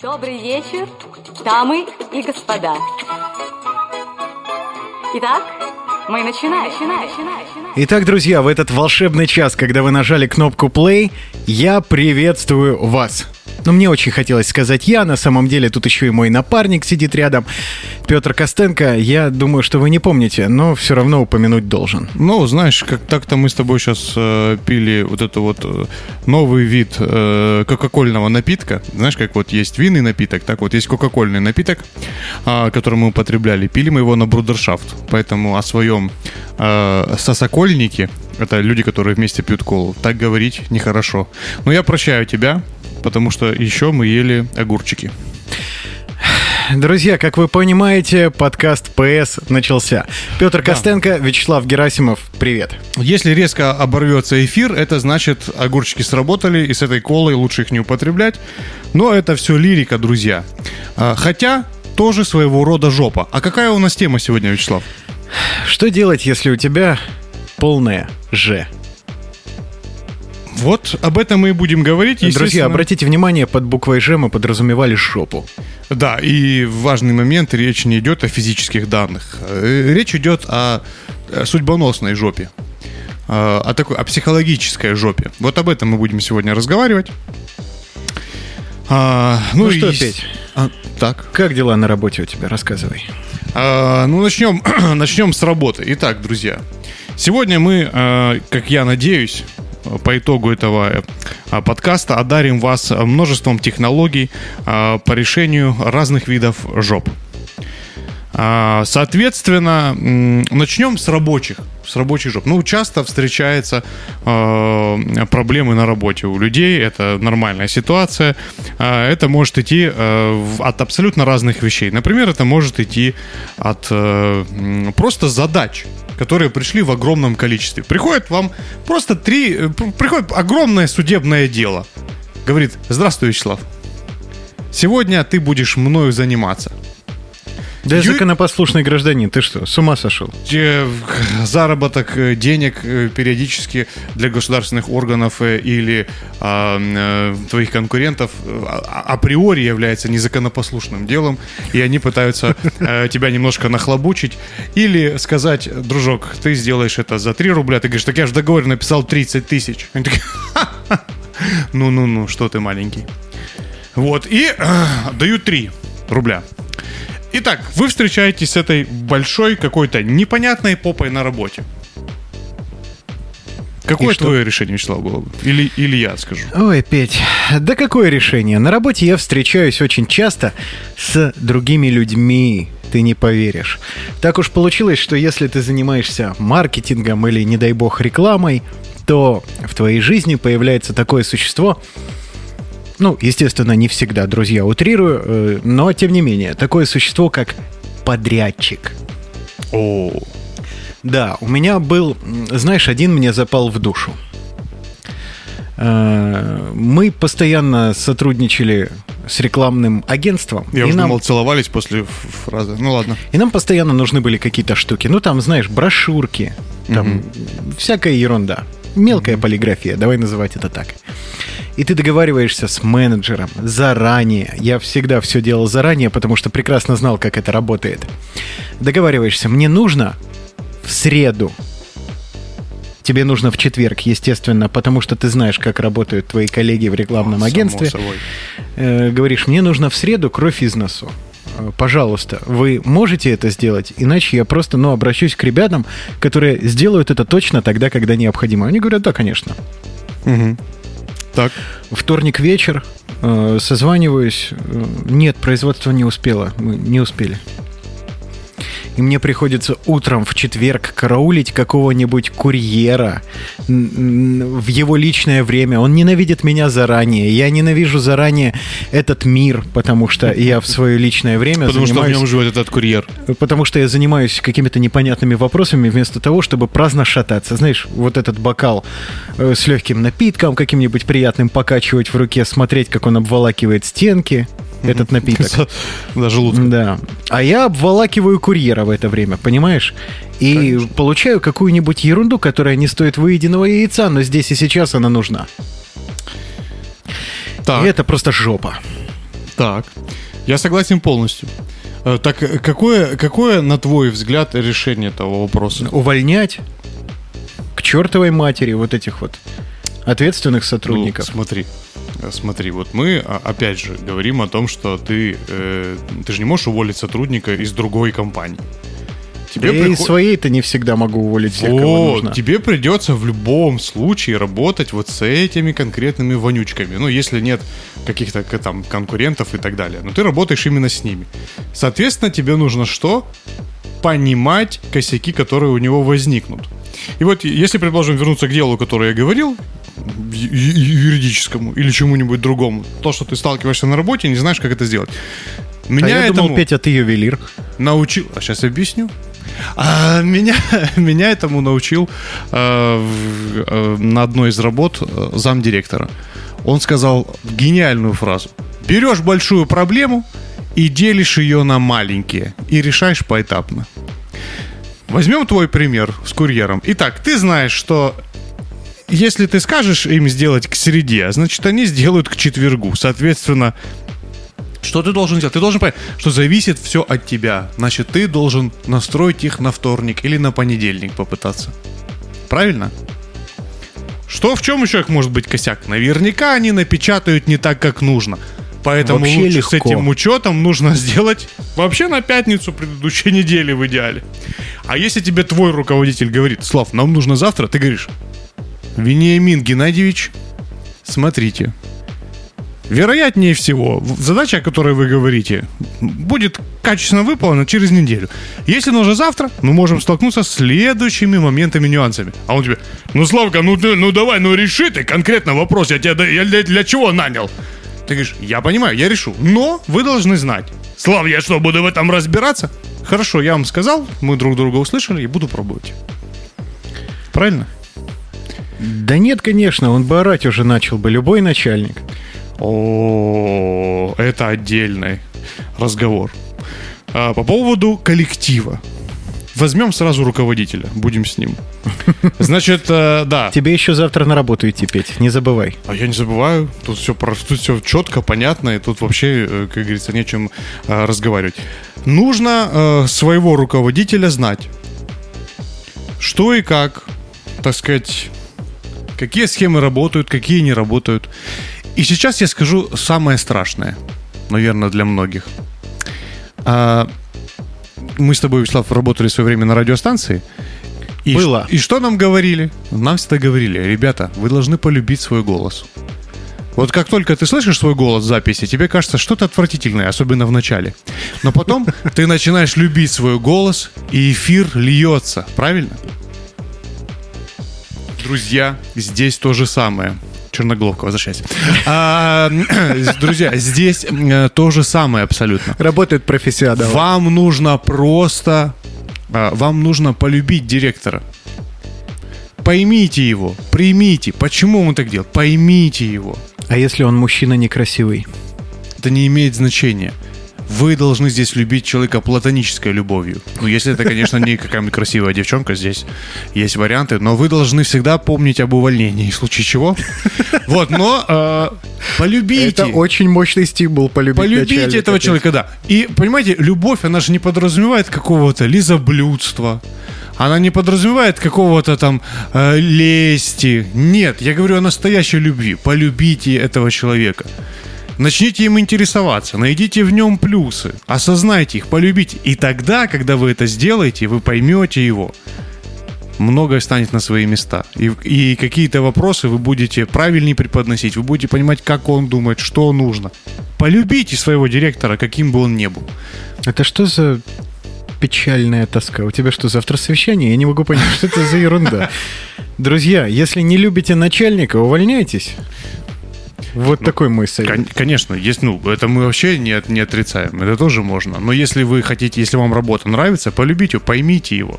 Добрый вечер, дамы и господа. Итак, мы начинаем. Итак, друзья, в этот волшебный час, когда вы нажали кнопку play, я приветствую вас. Но мне очень хотелось сказать я, на самом деле тут еще и мой напарник сидит рядом, Петр Костенко. Я думаю, что вы не помните, но все равно упомянуть должен. Ну, знаешь, как так-то мы с тобой сейчас пили вот это вот новый вид кока-кольного напитка. Знаешь, как вот есть винный напиток, так вот есть кока-кольный напиток, который мы употребляли. Пили мы его на брудершафт. Поэтому о своем сосокольнике, это люди, которые вместе пьют колу, так говорить нехорошо. Но я прощаю тебя, потому что еще мы ели огурчики. Друзья, как вы понимаете, подкаст «ПС» начался. Петр Костенко, Вячеслав Герасимов, привет. Если резко оборвется эфир, это значит, огурчики сработали, и с этой колой лучше их не употреблять. Но это все лирика, друзья. Хотя тоже своего рода жопа. А какая у нас тема сегодня, Вячеслав? Что делать, если у тебя полное «Ж»? Вот об этом мы и будем говорить. Друзья, обратите внимание, под буквой «Ж» мы подразумевали «жопу». Да, и в важный момент речь не идет о физических данных. Речь идет о судьбоносной жопе, о психологической жопе. Вот об этом мы будем сегодня разговаривать. Ну что, Петь, как дела на работе у тебя? Рассказывай. Начнем с работы. Итак, друзья, сегодня мы, как я надеюсь, по итогу этого подкаста одарим вас множеством технологий по решению разных видов жоп. Соответственно, начнем с рабочих жоп. Ну, часто встречаются проблемы на работе у людей. Это нормальная ситуация. Это может идти от абсолютно разных вещей. Например, это может идти от просто задач, которые пришли в огромном количестве. Приходит огромное судебное дело. Говорит: здравствуй, Вячеслав. Сегодня ты будешь мною заниматься. Да я законопослушный гражданин, ты что, с ума сошел? Заработок денег периодически для государственных органов или твоих конкурентов априори является незаконопослушным делом, и они пытаются тебя немножко нахлобучить или сказать: дружок, ты сделаешь это за 3 рубля, ты говоришь: так я же в договоре написал 30 тысяч. Они такие: ну, что ты маленький. Вот, и дают 3 рубля. Итак, вы встречаетесь с этой большой какой-то непонятной попой на работе. Какое твое решение, Вячеслав, было бы? Или я скажу? Ой, Петь, да какое решение? На работе я встречаюсь очень часто с другими людьми, ты не поверишь. Так уж получилось, что если ты занимаешься маркетингом или, не дай бог, рекламой, то в твоей жизни появляется такое существо... Ну, естественно, не всегда, друзья, утрирую, но, тем не менее, такое существо, как подрядчик. О. Да, у меня был, знаешь, один мне запал в душу. Мы постоянно сотрудничали с рекламным агентством. Я уже думал, целовались после фразы. Ну, ладно. И нам постоянно нужны были какие-то штуки. Ну, там, знаешь, брошюрки, там всякая ерунда. Мелкая полиграфия, давай называть это так. И ты договариваешься с менеджером заранее. Я всегда все делал заранее, потому что прекрасно знал, как это работает. Договариваешься: мне нужно в среду. Тебе нужно в четверг, естественно, потому что ты знаешь, как работают твои коллеги в рекламном агентстве. Говоришь: мне нужно в среду кровь из носу. Пожалуйста, вы можете это сделать? Иначе я просто, обращусь к ребятам, которые сделают это точно тогда, когда необходимо. Они говорят: да, конечно. Угу. Так. Вторник вечер, созваниваюсь. Нет, производство не успело. Мы не успели. И мне приходится утром в четверг караулить какого-нибудь курьера в его личное время. Он ненавидит меня заранее. Я ненавижу заранее этот мир, потому что я в свое личное время занимаюсь... Потому что в нем живет этот курьер. Потому что я занимаюсь какими-то непонятными вопросами вместо того, чтобы праздно шататься. Знаешь, вот этот бокал с легким напитком каким-нибудь приятным покачивать в руке, смотреть, как он обволакивает стенки. Этот напиток. Даже желудок. Да. А я обволакиваю курьера в это время, понимаешь? И конечно, получаю какую-нибудь ерунду, которая не стоит выеденного яйца, но здесь и сейчас она нужна. Так. И это просто жопа. Так, я согласен полностью. Так какое, на твой взгляд, решение того вопроса? Увольнять к чертовой матери вот этих вот ответственных сотрудников. Ну, смотри, вот мы опять же говорим о том, что ты же не можешь уволить сотрудника из другой компании. Тебе да я из своей-то не всегда могу уволить всех, кого нужно. Тебе придется в любом случае работать вот с этими конкретными вонючками. Ну, если нет каких-то там конкурентов и так далее. Но ты работаешь именно с ними. Соответственно, тебе нужно что? Понимать косяки, которые у него возникнут. И вот если, предположим, вернуться к делу, которое я говорил, юридическому или чему-нибудь другому, то, что ты сталкиваешься на работе и не знаешь, как это сделать. Меня я думал, Петя, ты ювелир. Научил... А сейчас объясню. Меня этому научил на одной из работ замдиректора. Он сказал гениальную фразу. Берешь большую проблему и делишь ее на маленькие. И решаешь поэтапно. Возьмем твой пример с курьером. Итак, ты знаешь, что если ты скажешь им сделать к среде, значит, они сделают к четвергу. Соответственно, что ты должен делать? Ты должен понять, что зависит все от тебя. Значит, ты должен настроить их на вторник или на понедельник попытаться. Правильно? Что, в чем еще может быть косяк? Наверняка они напечатают не так, как нужно. Поэтому вообще лучше легко. С этим учетом нужно сделать вообще на пятницу предыдущей недели в идеале. А если тебе твой руководитель говорит: Слав, нам нужно завтра, ты говоришь: Вениамин Геннадьевич, смотрите. Вероятнее всего, задача, о которой вы говорите, будет качественно выполнена через неделю. Если нужно завтра, мы можем столкнуться с следующими моментами, нюансами. А он тебе: ну, Славка, давай, реши ты конкретно вопрос, я тебя для чего нанял? Ты говоришь: я понимаю, я решу, но вы должны знать. Слав, я что, буду в этом разбираться? Хорошо, я вам сказал, мы друг друга услышали и буду пробовать. Правильно? Да нет, конечно, он бы орать уже начал бы, любой начальник. О, это отдельный разговор. По поводу коллектива. Возьмем сразу руководителя, будем с ним. Значит, да. Тебе еще завтра на работу идти, Петь, не забывай. А я не забываю, тут все четко, понятно, и тут вообще, как говорится, нечем разговаривать. Нужно своего руководителя знать, что и как, так сказать, какие схемы работают, какие не работают. И сейчас я скажу самое страшное, наверное, для многих. Мы с тобой, Вячеслав, работали в свое время на радиостанции. Было. И что нам говорили? Нам всегда говорили: ребята, вы должны полюбить свой голос. Вот как только ты слышишь свой голос в записи, тебе кажется что-то отвратительное, особенно в начале. Но потом ты начинаешь любить свой голос, и эфир льется, правильно? Друзья, здесь то же самое. Черноголовка, возвращайся. Друзья, здесь то же самое абсолютно. Работает профессионал. Вам нужно полюбить директора. Поймите его, примите. Почему он так делает? Поймите его. А если он мужчина некрасивый? Это не имеет значения. Вы должны здесь любить человека платонической любовью. Ну, если это, конечно, не какая-нибудь красивая девчонка, здесь есть варианты, но вы должны всегда помнить об увольнении, в случае чего. Вот, но полюбите. Это очень мощный стимул полюбить. Полюбите этого человека, да. И, понимаете, любовь, она же не подразумевает какого-то лизоблюдства. Она не подразумевает какого-то там лести. Нет, я говорю о настоящей любви. Полюбите этого человека. Начните им интересоваться, найдите в нем плюсы, осознайте их, полюбите. И тогда, когда вы это сделаете, вы поймете его. Многое станет на свои места. И какие-то вопросы вы будете правильнее преподносить, вы будете понимать, как он думает, что нужно. Полюбите своего директора, каким бы он ни был. Это что за печальная тоска? У тебя что, завтра совещание? Я не могу понять, что это за ерунда. Друзья, если не любите начальника, увольняйтесь. Вот такой мой совет. Конечно, есть, это мы вообще не отрицаем. Это тоже можно. Но если вы хотите, если вам работа нравится, полюбите, поймите его.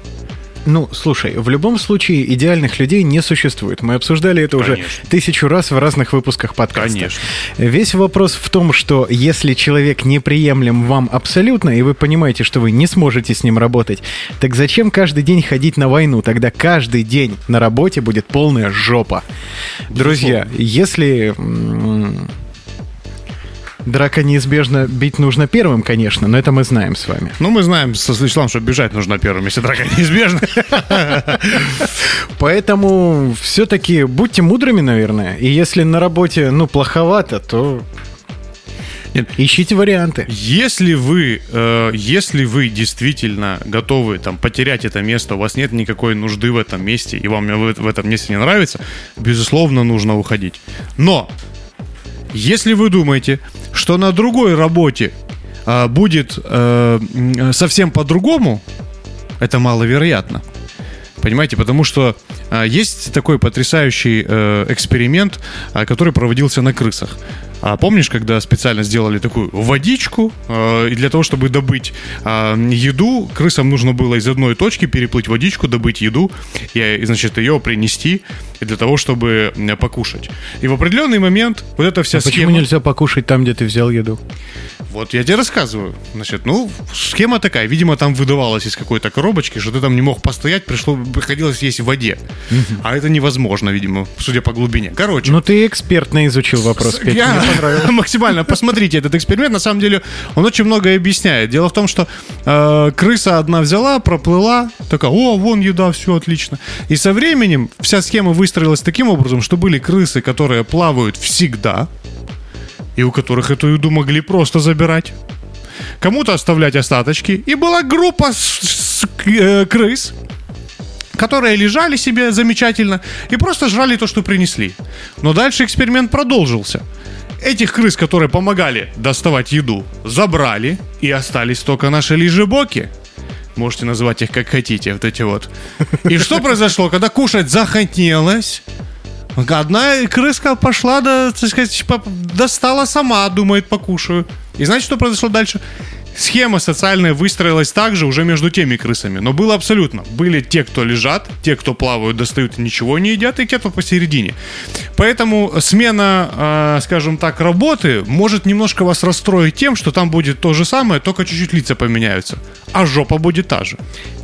Слушай, в любом случае идеальных людей не существует. Мы обсуждали это Конечно. Уже 1000 раз в разных выпусках подкаста. Конечно. Весь вопрос в том, что если человек неприемлем вам абсолютно, и вы понимаете, что вы не сможете с ним работать, так зачем каждый день ходить на войну? Тогда каждый день на работе будет полная жопа. Друзья, если... Драка неизбежна, бить нужно первым, конечно, но это мы знаем с вами. Ну, мы знаем со Вячеславом, что бежать нужно первым, если драка неизбежна. Поэтому все-таки будьте мудрыми, наверное. И если на работе, плоховато, то... Нет. Ищите варианты. Если вы действительно готовы потерять это место, у вас нет никакой нужды в этом месте, и вам в этом месте не нравится, безусловно, нужно уходить. Но если вы думаете, что на другой работе будет совсем по-другому, это маловероятно. Понимаете, потому что есть такой потрясающий эксперимент, который проводился на крысах. А помнишь, когда специально сделали такую водичку, и для того, чтобы добыть еду, крысам нужно было из одной точки переплыть водичку, добыть еду, и, значит, ее принести для того, чтобы покушать. И в определенный момент вот эта вся схема... Почему нельзя покушать там, где ты взял еду? Вот я тебе рассказываю. Значит, схема такая. Видимо, там выдавалось из какой-то коробочки, что ты там не мог постоять, приходилось есть в воде. А это невозможно, видимо, судя по глубине. Короче. Ну, ты экспертно изучил вопрос, Петя. Максимально. Посмотрите этот эксперимент. На самом деле, он очень многое объясняет. Дело в том, что крыса одна взяла, проплыла, такая, вон еда, все отлично. И со временем вся схема выстроилась таким образом, что были крысы, которые плавают всегда, и у которых эту еду могли просто забирать, кому-то оставлять остаточки. И была группа крыс, которые лежали себе замечательно и просто жрали то, что принесли. Но дальше эксперимент продолжился. Этих крыс, которые помогали доставать еду, забрали, и остались только наши лежебоки. Можете называть их как хотите, вот эти вот. И что произошло? Когда кушать захотелось, одна крыска пошла, так сказать, достала сама, думает, покушаю. И знаете, что произошло дальше? Схема социальная выстроилась также уже между теми крысами. Но было абсолютно. Были те, кто лежат, те, кто плавают, достают и ничего не едят, и те, кто посередине. Поэтому смена, скажем так, работы может немножко вас расстроить тем, что там будет то же самое, только чуть-чуть лица поменяются. А жопа будет та же.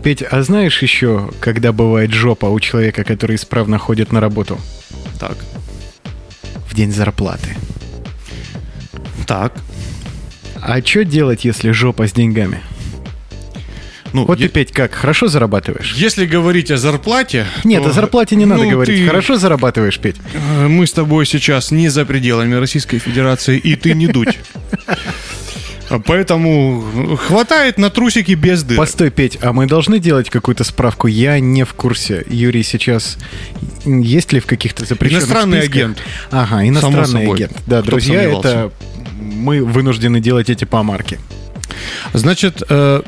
Петь, а знаешь еще, когда бывает жопа у человека, который исправно ходит на работу? Так. В день зарплаты. Так. А что делать, если жопа с деньгами? Ты, Петь, как? Хорошо зарабатываешь? Если говорить о зарплате... Нет, то... о зарплате не надо говорить. Ты... Хорошо зарабатываешь, Петь? Мы с тобой сейчас не за пределами Российской Федерации, и ты не дудь. Поэтому хватает на трусики без дыр. Постой, Петь, а мы должны делать какую-то справку? Я не в курсе. Юрий сейчас... Есть ли в каких-то запрещенных списках? Иностранный агент. Ага, иностранный агент. Да, кто друзья, это... Мы вынуждены делать эти помарки. Значит, по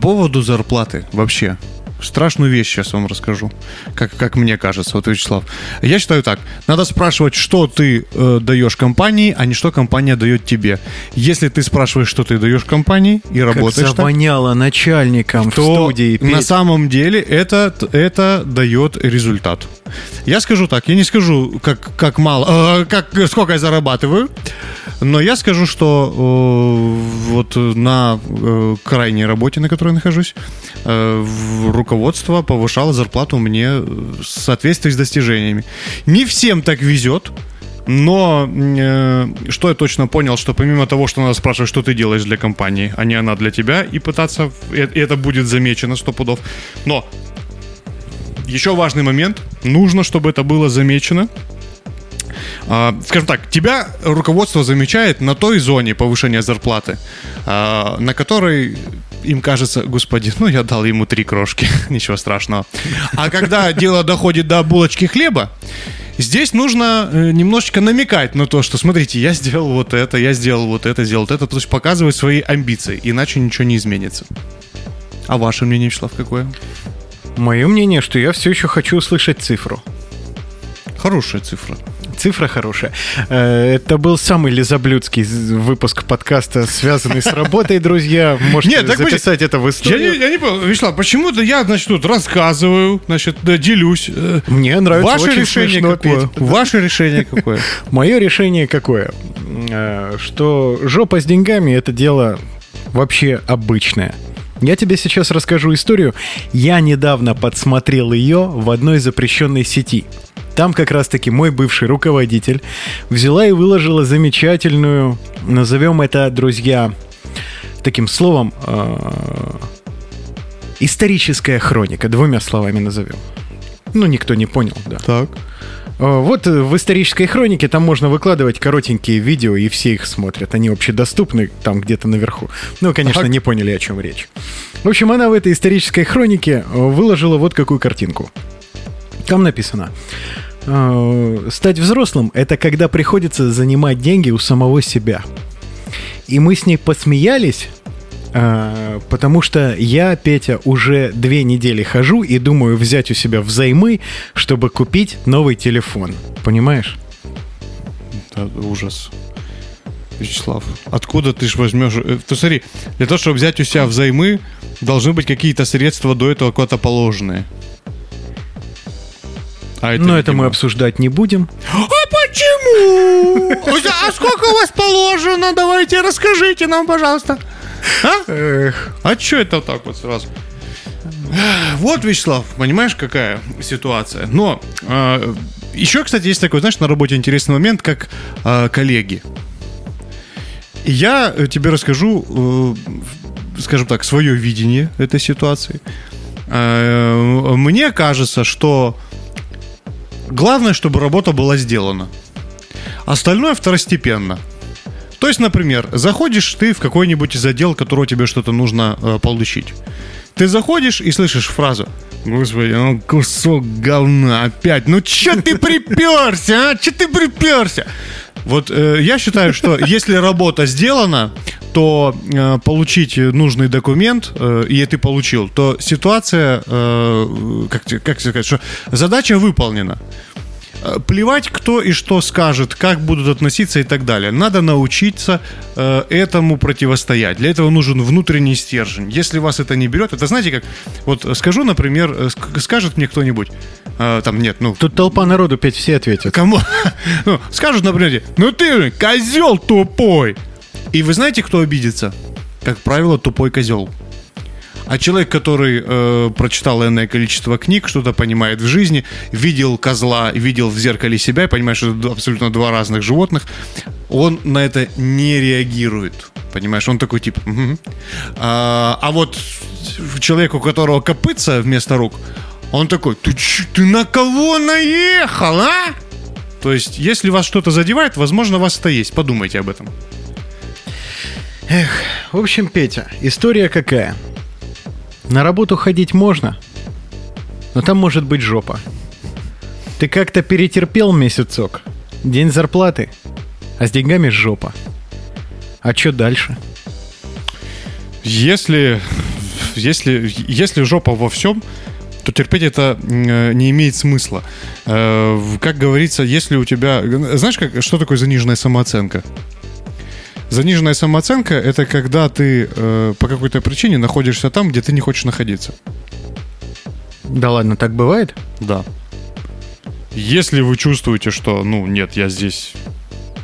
поводу зарплаты вообще. Страшную вещь сейчас вам расскажу, как мне кажется, Вячеслав. Я считаю так, надо спрашивать, что ты даешь компании, а не что компания дает тебе. Если ты спрашиваешь, что ты даешь компании и работаешь так... Как завоняло начальником в студии. На самом деле это дает результат. Я скажу так, я не скажу, как мало, сколько я зарабатываю, но я скажу, что вот на крайней работе, на которой я нахожусь, руководство повышало зарплату мне в соответствии с достижениями. Не всем так везет, но что я точно понял, что помимо того, что надо спрашивать, что ты делаешь для компании, а не она для тебя, и пытаться, это будет замечено 100%. Но еще важный момент, нужно, чтобы это было замечено. Скажем так, тебя руководство замечает на той зоне повышения зарплаты, на которой им кажется, господи, я дал ему 3 крошки, ничего страшного. А когда дело доходит до булочки хлеба, здесь нужно немножечко намекать на то, что, смотрите, я сделал вот это, сделал вот это, то есть показывать свои амбиции, иначе ничего не изменится. А ваше мнение, Вячеслав, какое? Мое мнение, что я все еще хочу услышать цифру. Хорошая цифра. Цифра хорошая. Это был самый лизоблюдский выпуск подкаста, связанный с работой, друзья. Можете записать это в историю. Я не понял, Вячеслав, почему-то я, тут рассказываю, делюсь. Мне нравится очень смешно, Петь. Ваше решение какое? Мое решение какое? Что жопа с деньгами – это дело вообще обычное. Я тебе сейчас расскажу историю. Я недавно подсмотрел ее в одной запрещенной сети. Там как раз-таки мой бывший руководитель взяла и выложила замечательную, назовем это, друзья, таким словом, историческая хроника, двумя словами назовем. Ну, никто не понял, да. Так. Вот в исторической хронике там можно выкладывать коротенькие видео, и все их смотрят. Они общедоступны там где-то наверху. Ну, конечно, не поняли, о чем речь. В общем, она в этой исторической хронике выложила вот какую картинку. Там написано: стать взрослым — это когда приходится занимать деньги у самого себя. И мы с ней посмеялись, потому что я, Петя, уже 2 недели хожу и думаю взять у себя взаймы, чтобы купить новый телефон. Понимаешь? Это ужас. Вячеслав, откуда ты ж возьмешь? Ты смотри, для того, чтобы взять у себя взаймы, должны быть какие-то средства до этого куда-то положенные. А это, но видимо, это мы обсуждать не будем. А почему? А сколько у вас положено? Давайте расскажите нам, пожалуйста. А чё это так вот сразу? Вот, Вячеслав, понимаешь, какая ситуация. Но еще, кстати, есть такой, знаешь, на работе интересный момент, как коллеги. И я тебе расскажу, скажем так, свое видение этой ситуации. Мне кажется, что главное, чтобы работа была сделана. Остальное второстепенно. То есть, например, заходишь ты в какой-нибудь из отдел, которого тебе что-то нужно получить. Ты заходишь и слышишь фразу: «Господи, ну кусок говна опять, ну чё ты припёрся, а? Чё ты припёрся?» Вот я считаю, что если работа сделана, то получить нужный документ, и ты получил, то ситуация, как сказать, что задача выполнена. Плевать, кто и что скажет, как будут относиться и так далее. Надо научиться этому противостоять. Для этого нужен внутренний стержень. Если вас это не берет, это, знаете, как вот скажу, например, скажет мне кто-нибудь, там нет, ну... Тут толпа народу, Петь, все ответят. Кому? Ну, скажут, например, ну ты козел тупой. И вы знаете, кто обидится? Как правило, тупой козел. А человек, который прочитал энное количество книг, что-то понимает в жизни, видел козла, видел в зеркале себя и понимает, что это абсолютно два разных животных, он на это не реагирует. Понимаешь, он такой тип. Угу. А вот человек, у которого копытца вместо рук, он такой: ты на кого наехал, а? То есть, если вас что-то задевает, возможно, вас это есть. Подумайте об этом. Эх, в общем, Петя, история какая? На работу ходить можно, но там может быть жопа. Ты как-то перетерпел месяцок, день зарплаты, а с деньгами жопа. А что дальше? Если жопа во всем, то терпеть это не имеет смысла. Как говорится, если у тебя... Знаешь, что такое заниженная самооценка? Заниженная самооценка — это когда ты по какой-то причине находишься там, где ты не хочешь находиться. Да ладно, так бывает? Да. Если вы чувствуете, что, ну, нет, я здесь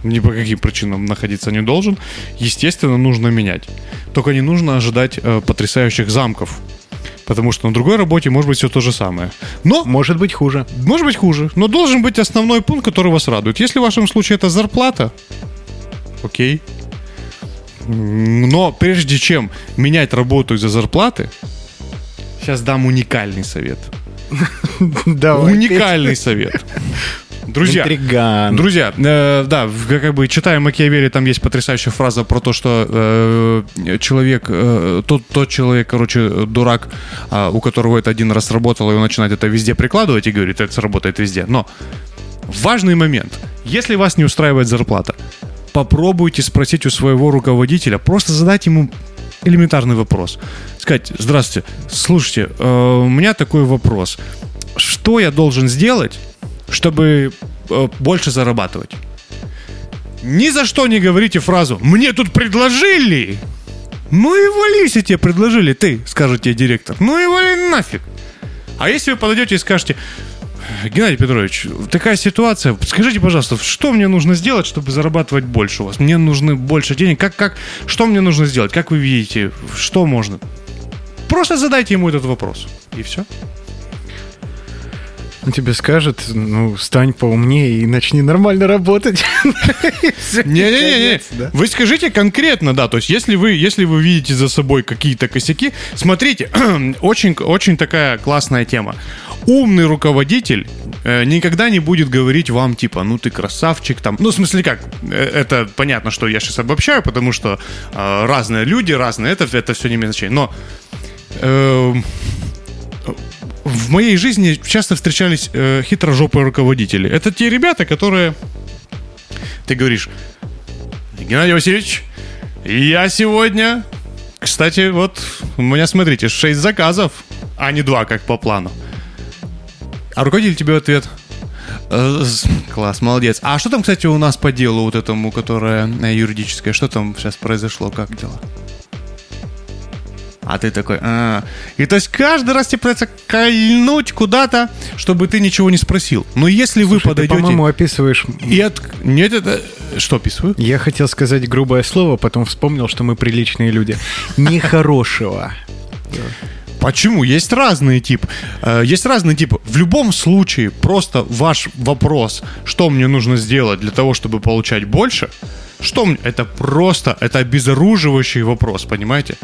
ни по каким причинам находиться не должен, естественно, нужно менять. Только не нужно ожидать потрясающих замков. Потому что на другой работе может быть все то же самое. Но может быть хуже. Может быть хуже. Но должен быть основной пункт, который вас радует. Если в вашем случае это зарплата, окей. Но прежде чем менять работу из-за зарплаты, сейчас дам уникальный совет. Давай. Уникальный совет. Друзья, да, как бы читая Макиавелли, там есть потрясающая фраза про то, что тот человек, короче, дурак, у которого это один раз сработало, и он начинает это везде прикладывать и говорит: это сработает везде. Но важный момент. Если вас не устраивает зарплата, попробуйте спросить у своего руководителя, просто задать ему элементарный вопрос. Сказать: здравствуйте, слушайте, у меня такой вопрос. Что я должен сделать, чтобы больше зарабатывать? Ни за что не говорите фразу: мне тут предложили. Ну и вали, если тебе предложили, ты, скажет тебе директор. Ну и вали нафиг. А если вы подойдете и скажете: Геннадий Петрович, такая ситуация. Скажите, пожалуйста, что мне нужно сделать, чтобы зарабатывать больше у вас? Мне нужны больше денег. Что мне нужно сделать? Как вы видите, что можно? Просто задайте ему этот вопрос. И все. Он тебе скажет, ну, стань поумнее и начни нормально работать. Не-не-не, вы скажите конкретно, да, то есть если вы видите за собой какие-то косяки, смотрите, очень такая классная тема. Умный руководитель никогда не будет говорить вам, типа, ну ты красавчик, там, ну в смысле как, это понятно, что я сейчас обобщаю, потому что разные люди, разные, это все не имеет значения, но в моей жизни часто встречались хитрожопые руководители. Это те ребята, которые... Ты говоришь: Геннадий Васильевич, я сегодня... Кстати, вот у меня, смотрите, 6 заказов, а не 2, как по плану. А руководитель тебе ответ: класс, молодец. А что там, кстати, у нас по делу вот этому, которое юридическое? Что там сейчас произошло, как дела? А ты такой... И то есть каждый раз тебе придется кольнуть куда-то, чтобы ты ничего не спросил. Но если... Слушай, вы подойдете... Ты, по-моему, описываешь... Нет, это... Что описываю? Я хотел сказать грубое слово, потом вспомнил, что мы приличные люди. Нехорошего. Почему? Есть разный тип. В любом случае, просто ваш вопрос, что мне нужно сделать для того, чтобы получать больше, что мне... Это обезоруживающий вопрос, понимаете?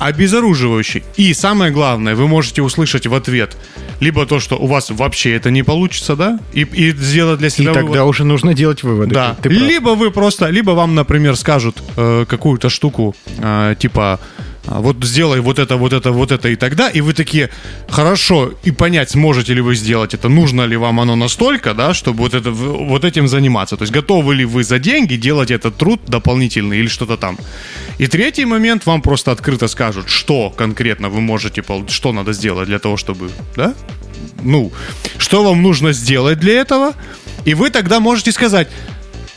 Обезоруживающий. И самое главное, вы можете услышать в ответ либо то, что у вас вообще это не получится, да, и сделать для себя... И тогда уже нужно делать выводы. Да. Либо вы просто... Либо вам, например, скажут какую-то штуку, типа... Вот сделай вот это и тогда. И вы такие: хорошо, и понять, сможете ли вы сделать это, нужно ли вам оно настолько, да, чтобы этим заниматься. То есть готовы ли вы за деньги делать этот труд дополнительный или что-то там. И третий момент: вам просто открыто скажут, что конкретно вы можете, что надо сделать для того, чтобы, да, ну, что вам нужно сделать для этого. И вы тогда можете сказать: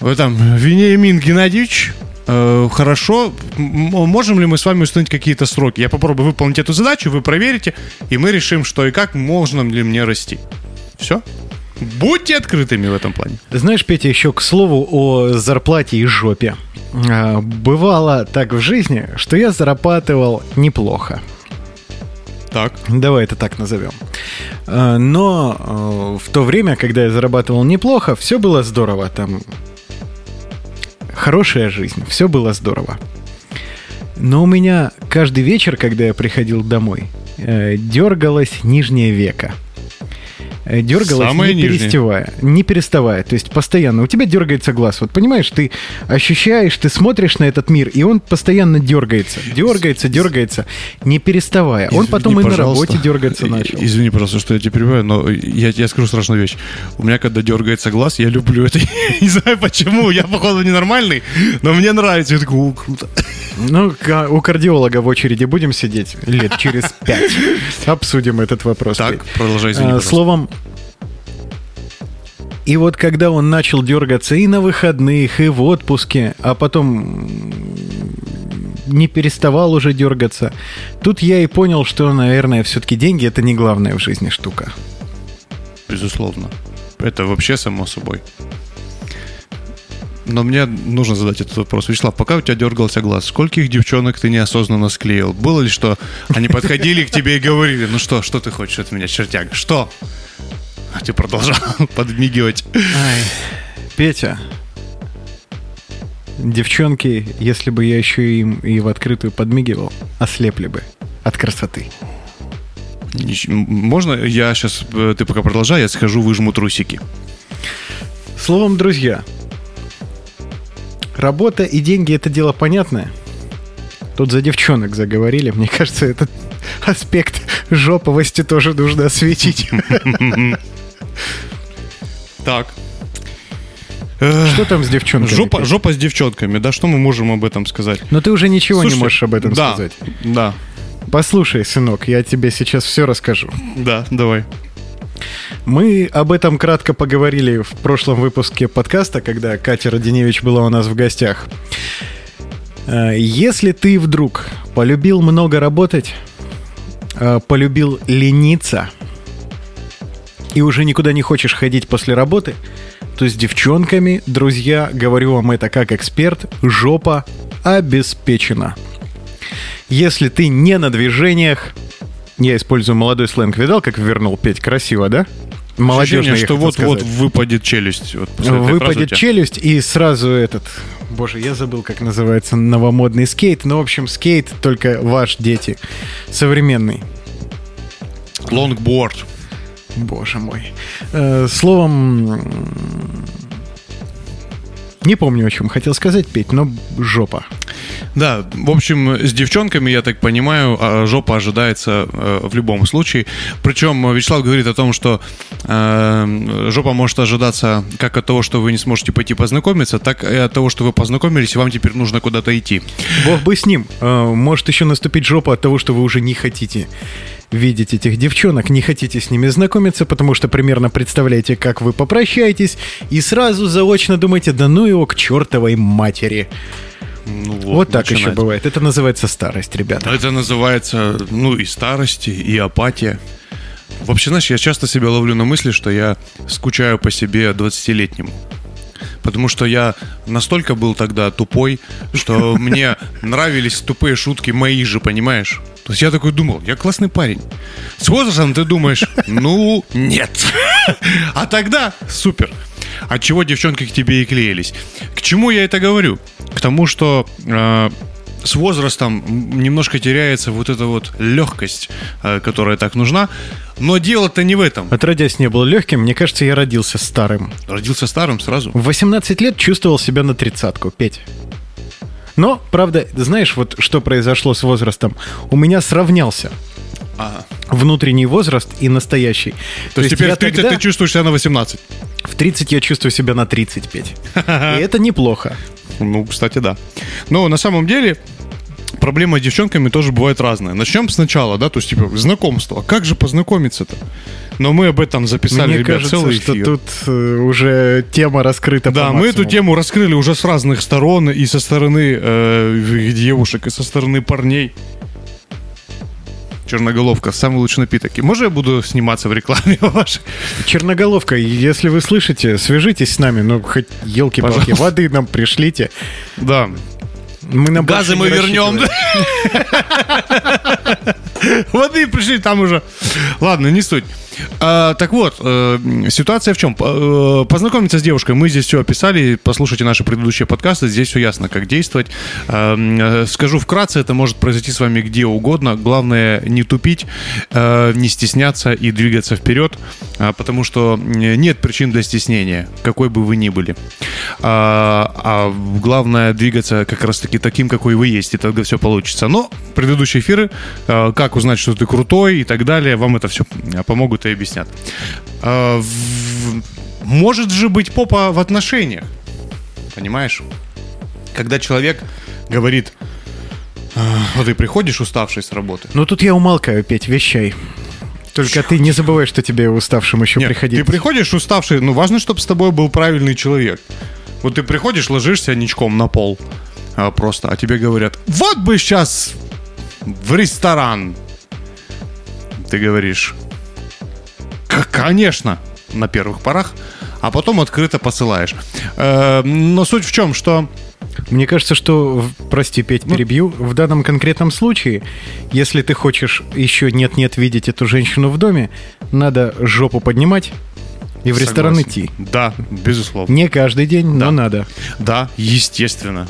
вы там, Вениамин Геннадьевич, хорошо, можем ли мы с вами установить какие-то сроки? Я попробую выполнить эту задачу, вы проверите, и мы решим, что и как, можно ли мне расти. Все. Будьте открытыми в этом плане. Знаешь, Петя, еще к слову о зарплате и жопе. Бывало так в жизни, что я зарабатывал неплохо. Так. Давай это так назовем. Но в то время, когда я зарабатывал неплохо, все было здорово, там... Хорошая жизнь, все было здорово. Но у меня каждый вечер, когда я приходил домой, дергалось нижнее веко. Дергалось, не переставая. То есть постоянно. У тебя дергается глаз. Вот понимаешь, ты ощущаешь, ты смотришь на этот мир, и он постоянно дергается, не переставая. Он потом и на работе дергаться начал. Извини, пожалуйста, что я тебя перебиваю, но я скажу страшную вещь. У меня, когда дергается глаз, я люблю это. Не знаю почему, я, походу, ненормальный, но мне нравится. Я такой: круто. Ну, у кардиолога в очереди будем сидеть лет через 5. Обсудим этот вопрос. Так, продолжай, извини, пожалуйста. Словом, и вот когда он начал дергаться и на выходных, и в отпуске, а потом не переставал уже дергаться, тут я и понял, что, наверное, все-таки деньги — это не главная в жизни штука. Безусловно. Это вообще само собой. Но мне нужно задать этот вопрос. Вячеслав, пока у тебя дергался глаз, скольких девчонок ты неосознанно склеил? Было ли, что они подходили к тебе и говорили: ну что ты хочешь от меня, чертяга, что? А ты продолжал подмигивать. Ай, Петя, девчонки, если бы я еще им и в открытую подмигивал, ослепли бы от красоты. Можно я сейчас, ты пока продолжай, я схожу, выжму трусики. Словом, друзья, работа и деньги — это дело понятное. Тут за девчонок заговорили. Мне кажется, этот аспект жоповости тоже нужно осветить. Так. Что там с девчонками? Жопа с девчонками, да, что мы можем об этом сказать? Но ты уже ничего не можешь об этом сказать. Да. Послушай, сынок, я тебе сейчас все расскажу. Да, давай. Мы об этом кратко поговорили в прошлом выпуске подкаста, когда Катя Родиневич была у нас в гостях. Если ты вдруг полюбил много работать, полюбил лениться и уже никуда не хочешь ходить после работы, то с девчонками, друзья, говорю вам это как эксперт, жопа обеспечена. Если ты не на движениях... Я использую молодой сленг. Видал, как вернул, Петь? Красиво, да? молодежные. Ощущение, что вот-вот выпадет челюсть. Вот выпадет челюсть и сразу этот... Боже, я забыл, как называется новомодный скейт. Ну, в общем, скейт, только ваш, дети. Современный. Лонгборд. Боже мой. Словом... Не помню, о чем хотел сказать, Петь, но жопа. Да, в общем, с девчонками, я так понимаю, жопа ожидается в любом случае. Причем Вячеслав говорит о том, что жопа может ожидаться как от того, что вы не сможете пойти познакомиться, так и от того, что вы познакомились, и вам теперь нужно куда-то идти. Бог бы с ним. Может еще наступить жопа от того, что вы уже не хотите видеть этих девчонок, не хотите с ними знакомиться, потому что примерно представляете, как вы попрощаетесь, и сразу заочно думаете, да ну его к чертовой матери. Ну, вот так начинается. Еще бывает. Это называется старость, ребята. Это называется, ну, и старость, и апатия. Вообще, знаешь, я часто себя ловлю на мысли, что я скучаю по себе 20-летнему. Потому что я настолько был тогда тупой, что мне нравились тупые шутки мои же, понимаешь? То есть я такой думал, я классный парень. С возрастом ты думаешь, ну, нет. А тогда супер. От чего девчонки к тебе и клеились. К чему я это говорю? К тому, что с возрастом немножко теряется вот эта вот легкость, которая так нужна. Но дело-то не в этом. Отродясь не был легким, мне кажется, я родился старым. Родился старым сразу? В 18 лет чувствовал себя на 30-ку, Петь. Но, правда, знаешь, вот что произошло с возрастом? У меня сравнялся внутренний возраст и настоящий. То есть теперь в 30 ты чувствуешь себя на 18? В 30 я чувствую себя на 35. И это неплохо. Ну, кстати, да. Но на самом деле проблемы с девчонками тоже бывают разные. Начнем сначала, да, то есть типа знакомство. Как же познакомиться-то? Но мы об этом записали, ребят, целый эфир. Мне кажется, что тут уже тема раскрыта. Да, мы эту тему раскрыли уже с разных сторон. И со стороны девушек, и со стороны парней. Черноголовка, самый лучший напиток. И можно я буду сниматься в рекламе вашей? Черноголовка, если вы слышите, свяжитесь с нами, ну, хоть елки-палки, воды нам пришлите. Да. Газы мы вернем. Воды пришли там уже. Ладно, не суть. Так вот, ситуация в чем? Познакомиться с девушкой. Мы здесь все описали. Послушайте наши предыдущие подкасты. Здесь все ясно, как действовать. Скажу вкратце, это может произойти с вами где угодно. Главное не тупить, не стесняться и двигаться вперед. Потому что нет причин для стеснения, какой бы вы ни были. А главное двигаться как раз таки таким, какой вы есть. И тогда все получится. Но предыдущие эфиры, как узнать, что ты крутой и так далее, вам это все помогут и объяснят. Может же быть попа в отношениях, понимаешь? Когда человек говорит, вот ты приходишь уставший с работы. Ну тут я умолкаю, Петь, вещай. Только ты не забывай, что тебе уставшим еще приходить. Ты приходишь уставший, ну важно, чтобы с тобой был правильный человек. Вот ты приходишь, ложишься ничком на пол просто, а тебе говорят, вот бы сейчас в ресторан. Ты говоришь, конечно, на первых порах, а потом открыто посылаешь. Но суть в чем, что... Мне кажется, что, прости, Петь, перебью, в данном конкретном случае, если ты хочешь еще нет-нет видеть эту женщину в доме, надо жопу поднимать и в ресторан идти. Да, безусловно. Не каждый день, да. Но надо. Да, естественно.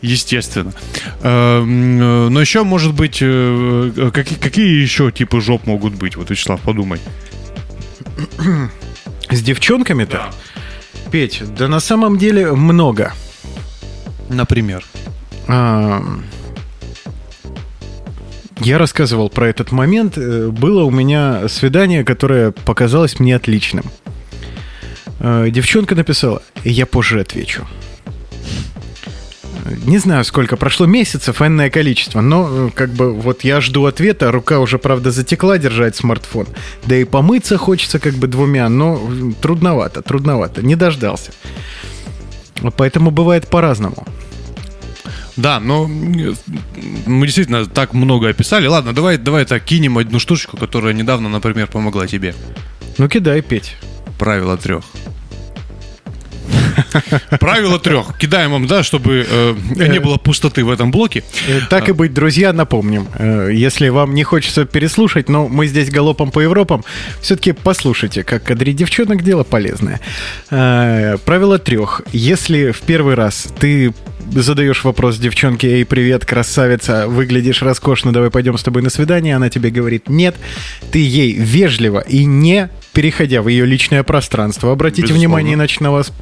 Естественно. Но еще, может быть, какие еще типы жоп могут быть? Вот, Вячеслав, подумай. С девчонками-то? Да. Петь, да на самом деле много. Например? Я рассказывал про этот момент. Было у меня свидание, которое показалось мне отличным. Девчонка написала, я позже отвечу. Не знаю, сколько прошло месяцев, энное количество, но как бы вот я жду ответа, рука уже, правда, затекла держать смартфон. Да и помыться хочется как бы двумя, но трудновато, не дождался. Поэтому бывает по-разному. Да, но мы действительно так много описали. Ладно, давай так кинем одну штучку, которая недавно, например, помогла тебе. Ну кидай, Петь. Правило 3. Правило трех. Кидаем вам, да, чтобы не было пустоты в этом блоке. Так и быть, друзья, напомним. Если вам не хочется переслушать, но мы здесь галопом по Европам, все-таки послушайте, как кадрить девчонок — дело полезное. Правило трех. Если в первый раз ты задаешь вопрос девчонке: «Эй, привет, красавица, выглядишь роскошно, давай пойдем с тобой на свидание», она тебе говорит «нет», ты ей вежливо и не переходя в ее личное пространство, обратите внимание, иначе на вас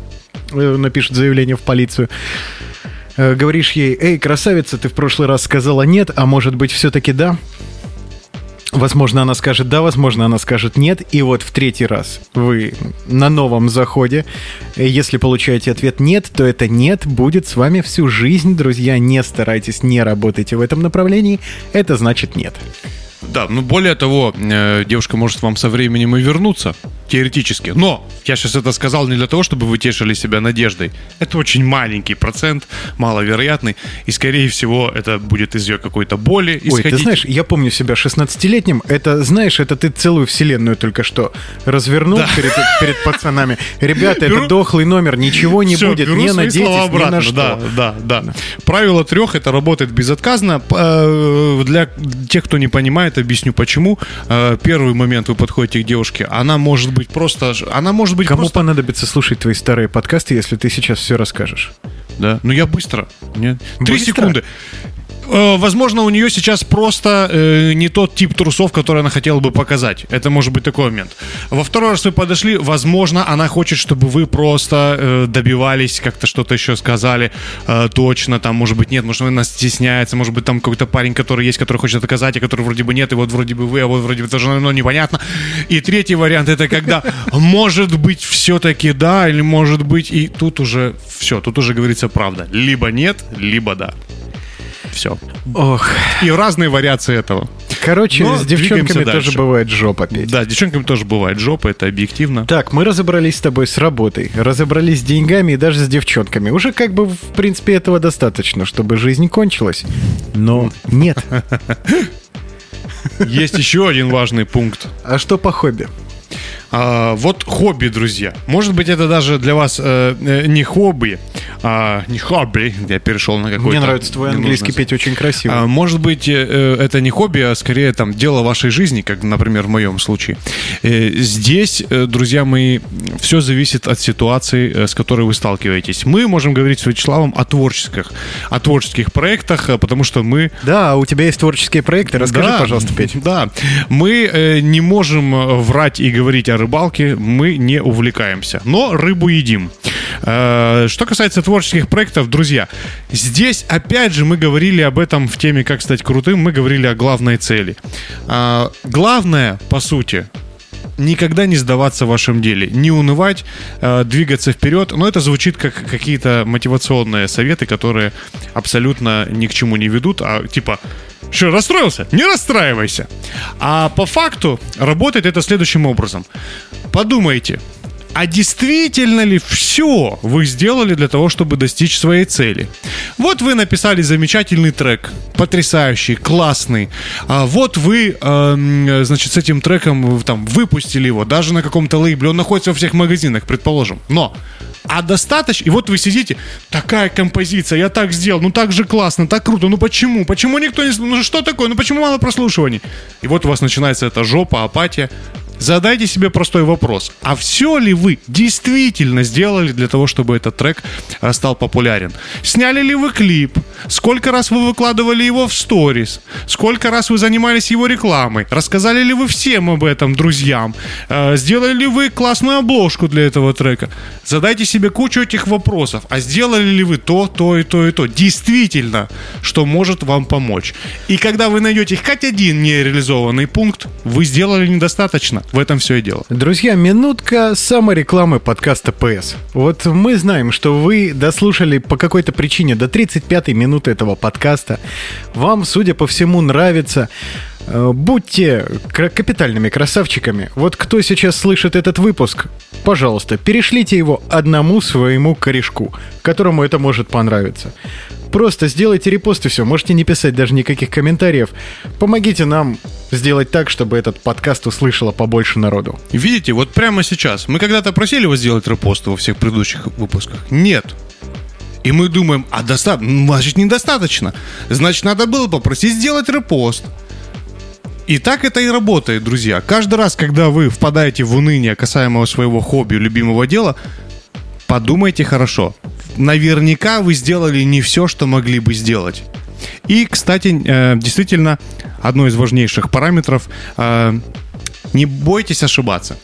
напишут заявление в полицию, говоришь ей: «Эй, красавица, ты в прошлый раз сказала нет, а может быть все-таки да?» Возможно, она скажет «да», возможно, она скажет «нет». И вот в третий раз вы на новом заходе, если получаете ответ «нет», то это «нет» будет с вами всю жизнь. Друзья, не старайтесь, не работайте в этом направлении. Это значит «нет». Да, ну более того, девушка может вам со временем и вернуться, теоретически. Но я сейчас это сказал не для того, чтобы вы тешили себя надеждой. Это очень маленький процент, маловероятный. И, скорее всего, это будет из ее какой-то боли исходить. Ой, ты знаешь, я помню себя 16-летним. Это, знаешь, это ты целую вселенную только что развернул, да, перед пацанами. Ребята, это дохлый номер, ничего не все, будет, не надейтесь ни на что. Да. Правило трех, это работает безотказно. Для тех, кто не понимает, объясню почему. Первый момент: вы подходите к девушке, она может быть просто... Кому понадобится слушать твои старые подкасты, если ты сейчас все расскажешь? Да, ну я быстро. Нет. 3 секунды. Возможно, у нее сейчас просто не тот тип трусов, который она хотела бы показать. Это может быть такой момент. Во второй раз вы подошли, возможно, она хочет, чтобы вы просто добивались, как-то что-то еще сказали, точно, там, может быть, нет, может, она стесняется, может быть, там какой-то парень, который есть, который хочет доказать, а который вроде бы нет, и вот вроде бы вы, а вот вроде бы тоже, ну, непонятно. И третий вариант — это когда, может быть, все-таки да, или может быть, и тут уже все, тут уже говорится правда. Либо нет, либо да. Все. Ох. И разные вариации этого. Короче, но с девчонками тоже бывает жопа, Петь. Да, с девчонками тоже бывает жопа, это объективно. Так, мы разобрались с тобой с работой, разобрались с деньгами и даже с девчонками. Уже как бы, в принципе, этого достаточно, чтобы жизнь кончилась. Но нет. Есть еще один важный пункт. А что по хобби? Вот хобби, друзья. Может быть, это даже для вас не хобби, не хобби. Я перешел на какой-то... Мне нравится твой английский, Петь, очень красивый. Может быть, это не хобби, а скорее там дело вашей жизни, как, например, в моем случае. Здесь, друзья мои, все зависит от ситуации, с которой вы сталкиваетесь. Мы можем говорить с Вячеславом о творческих проектах, потому что мы... Да, у тебя есть творческие проекты. Расскажи, пожалуйста, Петь. Да, мы не можем врать и говорить о рыбалке, мы не увлекаемся, но рыбу едим. Что касается творческих проектов, друзья, здесь опять же мы говорили об этом в теме «Как стать крутым», мы говорили о главной цели. Главное, по сути, никогда не сдаваться в вашем деле, не унывать, двигаться вперед. Но это звучит как какие-то мотивационные советы, которые абсолютно ни к чему не ведут, а типа: что, расстроился? Не расстраивайся. А по факту работает это следующим образом. Подумайте, а действительно ли все вы сделали для того, чтобы достичь своей цели? Вот вы написали замечательный трек, потрясающий, классный. Вот вы, значит, с этим треком там выпустили его, даже на каком-то лейбле, он находится во всех магазинах, предположим. Но... А достаточно, и вот вы сидите: такая композиция, я так сделал, ну так же классно, так круто, ну почему? Почему никто не... Ну что такое? Ну почему мало прослушиваний? И вот у вас начинается эта жопа, апатия. Задайте себе простой вопрос: а все ли вы действительно сделали для того, чтобы этот трек стал популярен? Сняли ли вы клип? Сколько раз вы выкладывали его в сторис? Сколько раз вы занимались его рекламой? Рассказали ли вы всем об этом, друзьям? Сделали ли вы классную обложку для этого трека? Задайте себе кучу этих вопросов. А сделали ли вы то, то и то, и то? Действительно, что может вам помочь. И когда вы найдете хоть один нереализованный пункт, вы сделали недостаточно. В этом все и дело. Друзья, минутка саморекламы подкаста ПС. Вот мы знаем, что вы дослушали по какой-то причине до 35-й минуты этого подкаста. Вам, судя по всему, нравится. Будьте капитальными красавчиками. Вот кто сейчас слышит этот выпуск, пожалуйста, перешлите его одному своему корешку, которому это может понравиться. Просто сделайте репост и все. Можете не писать даже никаких комментариев. Помогите нам сделать так, чтобы этот подкаст услышало побольше народу. Видите, вот прямо сейчас. Мы когда-то просили вас сделать репосты во всех предыдущих выпусках. Нет. И мы думаем, а значит, недостаточно. Значит, надо было попросить сделать репост. И так это и работает, друзья. Каждый раз, когда вы впадаете в уныние касаемо своего хобби, любимого дела, подумайте хорошо. Наверняка вы сделали не все, что могли бы сделать. И, кстати, действительно, одно из важнейших параметров – не бойтесь ошибаться.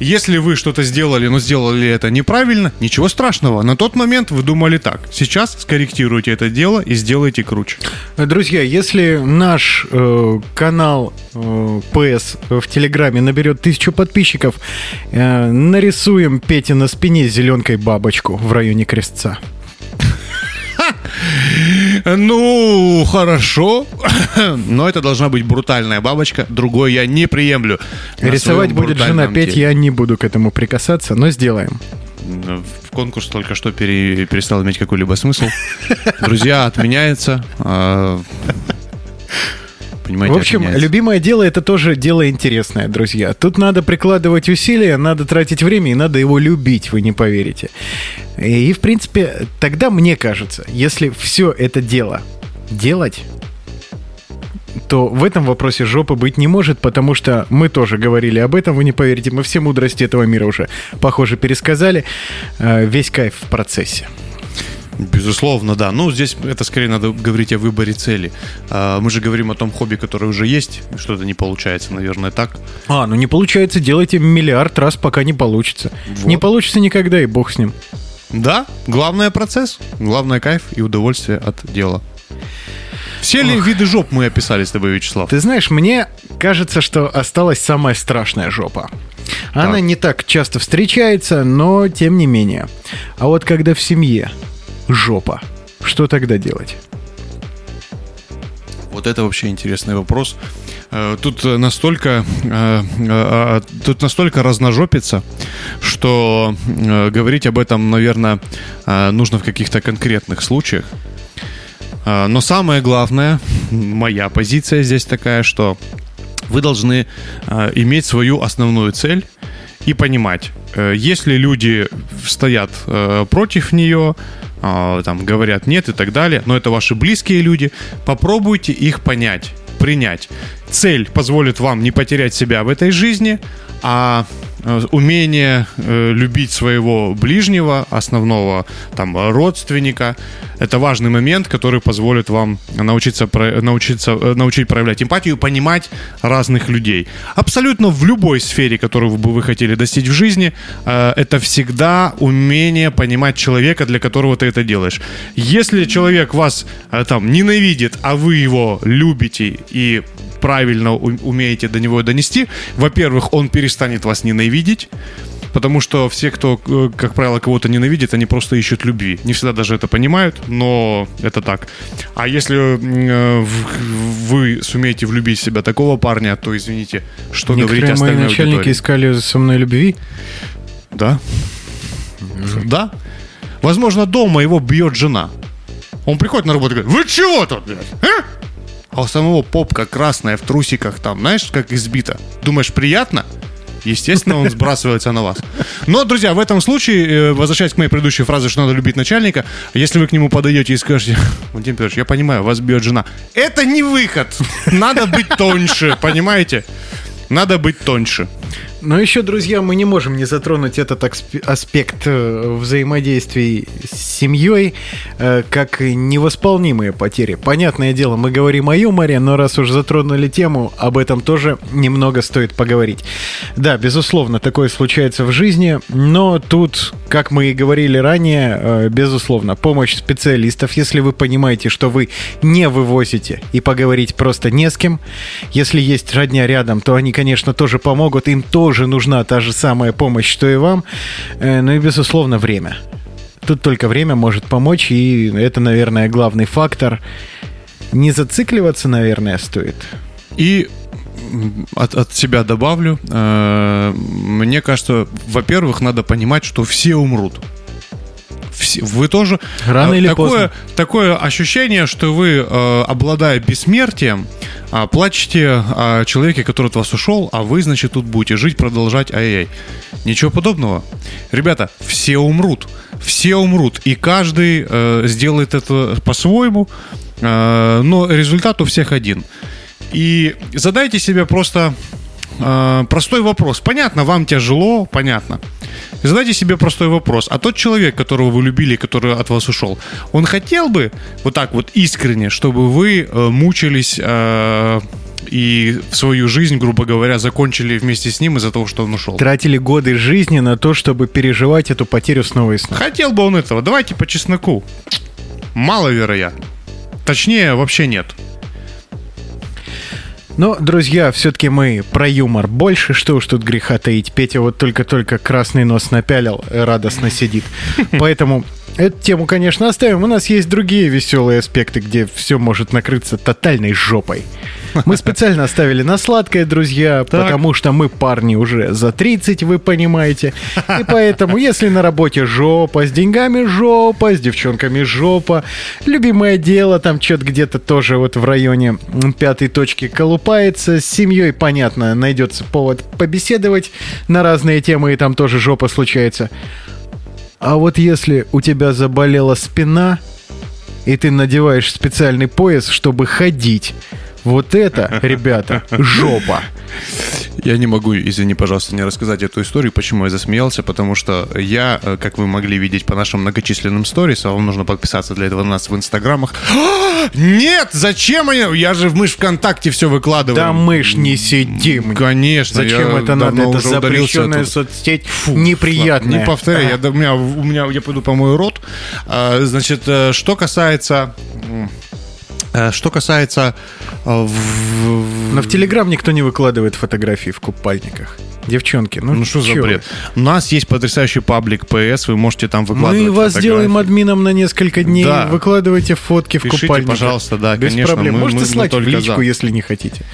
Если вы что-то сделали, но сделали это неправильно, ничего страшного. На тот момент вы думали так. Сейчас скорректируйте это дело и сделайте круче. Друзья, если наш канал ПС в Телеграме наберет 1000 подписчиков, нарисуем Пете на спине зеленкой бабочку в районе крестца. Ну, хорошо. Но это должна быть брутальная бабочка. Другой я не приемлю. Рисовать будет жена Петь, я не буду к этому прикасаться, но сделаем. Конкурс только что перестал иметь какой-либо смысл. Друзья, отменяется. Понимаете, в общем, отменяется. Любимое дело — это тоже дело интересное, друзья. Тут надо прикладывать усилия, надо тратить время и надо его любить, вы не поверите. И, в принципе, тогда, мне кажется, если все это дело делать, то в этом вопросе жопы быть не может, потому что мы тоже говорили об этом, вы не поверите, мы все мудрости этого мира уже, похоже, пересказали. Весь кайф в процессе. Безусловно, да. Ну, здесь это скорее надо говорить о выборе цели. Мы же говорим о том хобби, которое уже есть. Что-то не получается, наверное, так. Ну не получается, делайте миллиард раз, пока не получится. Вот. Не получится никогда, и бог с ним. Да, главное процесс, главное кайф и удовольствие от дела. Все ли виды жоп мы описали с тобой, Вячеслав? Ты знаешь, мне кажется, что осталась самая страшная жопа. Она не так часто встречается, но тем не менее. А вот когда в семье жопа. Что тогда делать? Вот это вообще интересный вопрос. Тут настолько разножопится, что говорить об этом, наверное, нужно в каких-то конкретных случаях. Но самое главное, моя позиция здесь такая, что вы должны иметь свою основную цель и понимать, если люди стоят против нее, там говорят нет и так далее, но это ваши близкие люди, попробуйте их понять, принять. Цель позволит вам не потерять себя в этой жизни, а умение любить своего ближнего, основного там родственника, это важный момент, который позволит вам научить проявлять эмпатию, понимать разных людей. Абсолютно в любой сфере, которую бы вы хотели достичь в жизни, это всегда умение понимать человека, для которого ты это делаешь. Если человек вас там ненавидит, а вы его любите и правильно умеете до него донести, во-первых, он перестанет вас ненавидеть, потому что все, кто, как правило, кого-то ненавидит, они просто ищут любви. Не всегда даже это понимают, но это так. А если вы сумеете влюбить в себя такого парня, то, извините, что говорить о остальной аудитории. Некоторые мои начальники искали со мной любви. Да. Mm-hmm. Да. Возможно, дома его бьет жена. Он приходит на работу и говорит: «Вы чего тут, блядь? А? А у самого попка красная в трусиках, там, знаешь, как избита. Думаешь, приятно?» Естественно, он сбрасывается на вас. Но, друзья, в этом случае, возвращаясь к моей предыдущей фразе, что надо любить начальника, если вы к нему подойдете и скажете: «Владимир Петрович, я понимаю, вас бьет жена». Это не выход. Надо быть тоньше, понимаете? Надо быть тоньше. Но еще, друзья, мы не можем не затронуть этот аспект взаимодействий с семьей, как невосполнимые потери. Понятное дело, мы говорим о юморе, но раз уж затронули тему, об этом тоже немного стоит поговорить. Да, безусловно, такое случается в жизни, но тут, как мы и говорили ранее, безусловно, помощь специалистов, если вы понимаете, что вы не вывозите и поговорить просто не с кем. Если есть родня рядом, то они, конечно, тоже помогут, им тоже нужна та же самая помощь, что и вам. Ну и, безусловно, время. Тут только время может помочь, и это, наверное, главный фактор. Не зацикливаться, наверное, стоит. И от себя добавлю. Мне кажется, во-первых, надо понимать, что все умрут. вы тоже... Рано или поздно. Такое ощущение, что вы, обладая бессмертием, плачете о человеке, который от вас ушел, а вы, значит, тут будете жить, продолжать, ай-яй. Ничего подобного. Ребята, все умрут. Все умрут. И каждый сделает это по-своему, но результат у всех один. И задайте себе просто... простой вопрос. Понятно, вам тяжело, понятно. Задайте себе простой вопрос. А тот человек, которого вы любили, который от вас ушел, он хотел бы вот так вот искренне, чтобы вы мучились и свою жизнь, грубо говоря, закончили вместе с ним из-за того, что он ушел? Тратили годы жизни на то, чтобы переживать эту потерю снова и снова. Хотел бы он этого? Давайте по чесноку. Маловероятно. Точнее, вообще нет. Но, друзья, все-таки мы про юмор больше, что уж тут греха таить. Петя вот только-только красный нос напялил, радостно сидит. Поэтому эту тему, конечно, оставим. У нас есть другие веселые аспекты, где все может накрыться тотальной жопой. Мы специально оставили на сладкое, друзья, так. Потому что мы парни уже за 30, вы понимаете. И поэтому, если на работе жопа, с деньгами жопа, с девчонками жопа, любимое дело там что-то где-то тоже вот в районе пятой точки колупается, с семьей, понятно, найдется повод побеседовать на разные темы, и там тоже жопа случается. А вот если у тебя заболела спина, и ты надеваешь специальный пояс, чтобы ходить, вот это, ребята, жопа. Я не могу, извини, пожалуйста, не рассказать эту историю, почему я засмеялся, потому что я, как вы могли видеть по нашим многочисленным сторис, а вам нужно подписаться для этого на нас в инстаграмах. Нет, зачем они? Мы же ВКонтакте все выкладываем. Да мы ж не сидим. Конечно. Зачем это надо? Это запрещенная соцсеть, неприятная. Не повторяй, я пойду помою рот. Значит, что касается... Но в Телеграм никто не выкладывает фотографии в купальниках. Девчонки, ну что за бред? У нас есть потрясающий паблик ПС, вы можете там выкладывать фотографии. Мы вас сделаем админом на несколько дней, да. Выкладывайте фотки в купальниках. Пишите, пожалуйста, да, без конечно. Проблем. Можете слать в личку, если не хотите.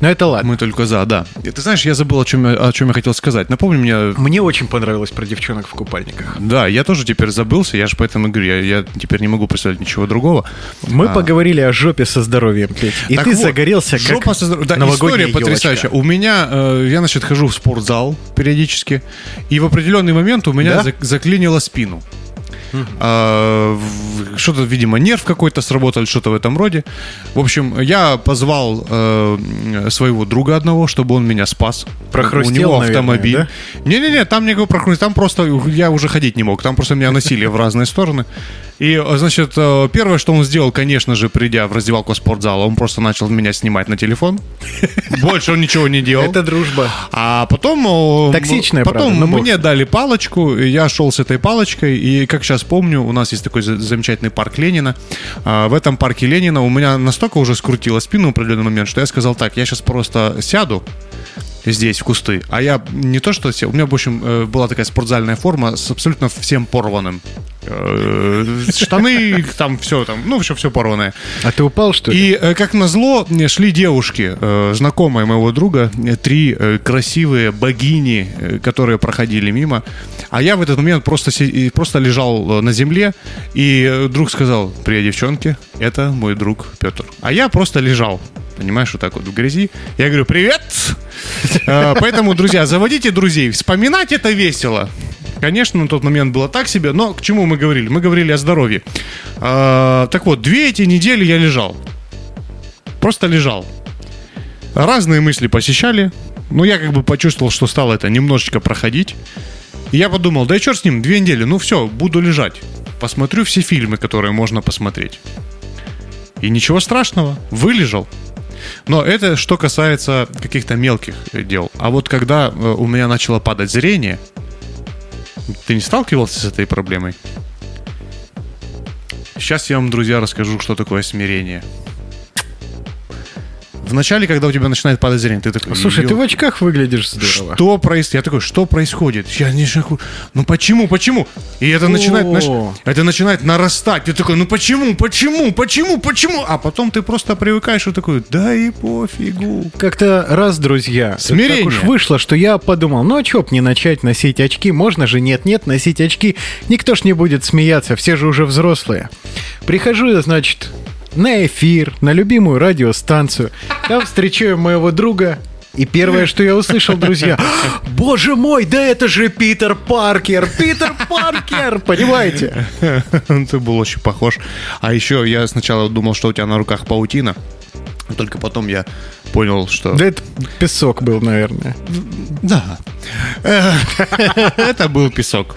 Но это ладно. Мы только за, да. И, ты знаешь, я забыл, о чем я хотел сказать. Напомни мне... Мне очень понравилось про девчонок в купальниках. Да, я тоже теперь забылся, я же поэтому говорю, я теперь не могу представить ничего другого. Мы поговорили о жопе со здоровьем, Петь. И так ты вот, загорелся как да, новогодняя история потрясающая. У меня, я, значит, хожу в спортзал периодически, и в определенный момент у меня заклинило спину. Что-то, видимо, нерв какой-то сработал, что-то в этом роде. В общем, я позвал своего друга одного, чтобы он меня спас. Прохрустел, у него автомобиль. Наверное, да? Не-не-не, там никакого прохрустел. Там просто я уже ходить не мог. Там просто меня носили в разные стороны. И, значит, первое, что он сделал, конечно же, придя в раздевалку спортзала, он просто начал меня снимать на телефон. Больше он ничего не делал. Это дружба. А потом... Токсичная, правда. Потом мне дали палочку, я шел с этой палочкой, и, как сейчас помню, у нас есть такой замечательный парк Ленина. В этом парке Ленина у меня настолько уже скрутило спину в определенный момент, что я сказал так, я сейчас просто сяду здесь, в кусты. А я не то что... У меня, в общем, была такая спортзальная форма с абсолютно всем порванным. Штаны, там все, все порванное. А ты упал, что ли? И, как назло, шли девушки, знакомые моего друга, три красивые богини, которые проходили мимо. А я в этот момент просто лежал на земле, и друг сказал: «Привет, девчонки, это мой друг Петр». А я просто лежал, понимаешь, вот так вот в грязи. Я говорю: «Привет!» Поэтому, друзья, заводите друзей, вспоминать это весело. Конечно, на тот момент было так себе, но к чему мы говорили? Мы говорили о здоровье. Так вот, 2 эти недели я лежал. Просто лежал. Разные мысли посещали. Но я как бы почувствовал, что стало это немножечко проходить. И я подумал, да и черт с ним, 2 недели, ну все, буду лежать. Посмотрю все фильмы, которые можно посмотреть. И ничего страшного, вылежал. Но это что касается каких-то мелких дел. А вот когда у меня начало падать зрение... Ты не сталкивался с этой проблемой? Сейчас я вам, друзья, расскажу, что такое смирение. вначале, когда у тебя начинает падать зрение, ты такой... Слушай, ты в очках выглядишь здорово. Что происходит? Я такой, что происходит? Я не шагу. Ну почему? И это начинает, это начинает нарастать. Ты такой, ну почему? А потом ты просто привыкаешь и такой, да и пофигу. Как-то раз, друзья, смирение. Так уж вышло, что я подумал, ну а чё б не начать носить очки? Можно же нет-нет носить очки. Никто ж не будет смеяться, все же уже взрослые. Прихожу я, значит... на эфир, на любимую радиостанцию. Там встречаю моего друга. И первое, что я услышал, друзья: боже мой, да это же Питер Паркер! Питер Паркер! Понимаете? Ты был очень похож. А еще я сначала думал, что у тебя на руках паутина. Только потом я понял, что... Да это песок был, наверное. Да. Это был песок.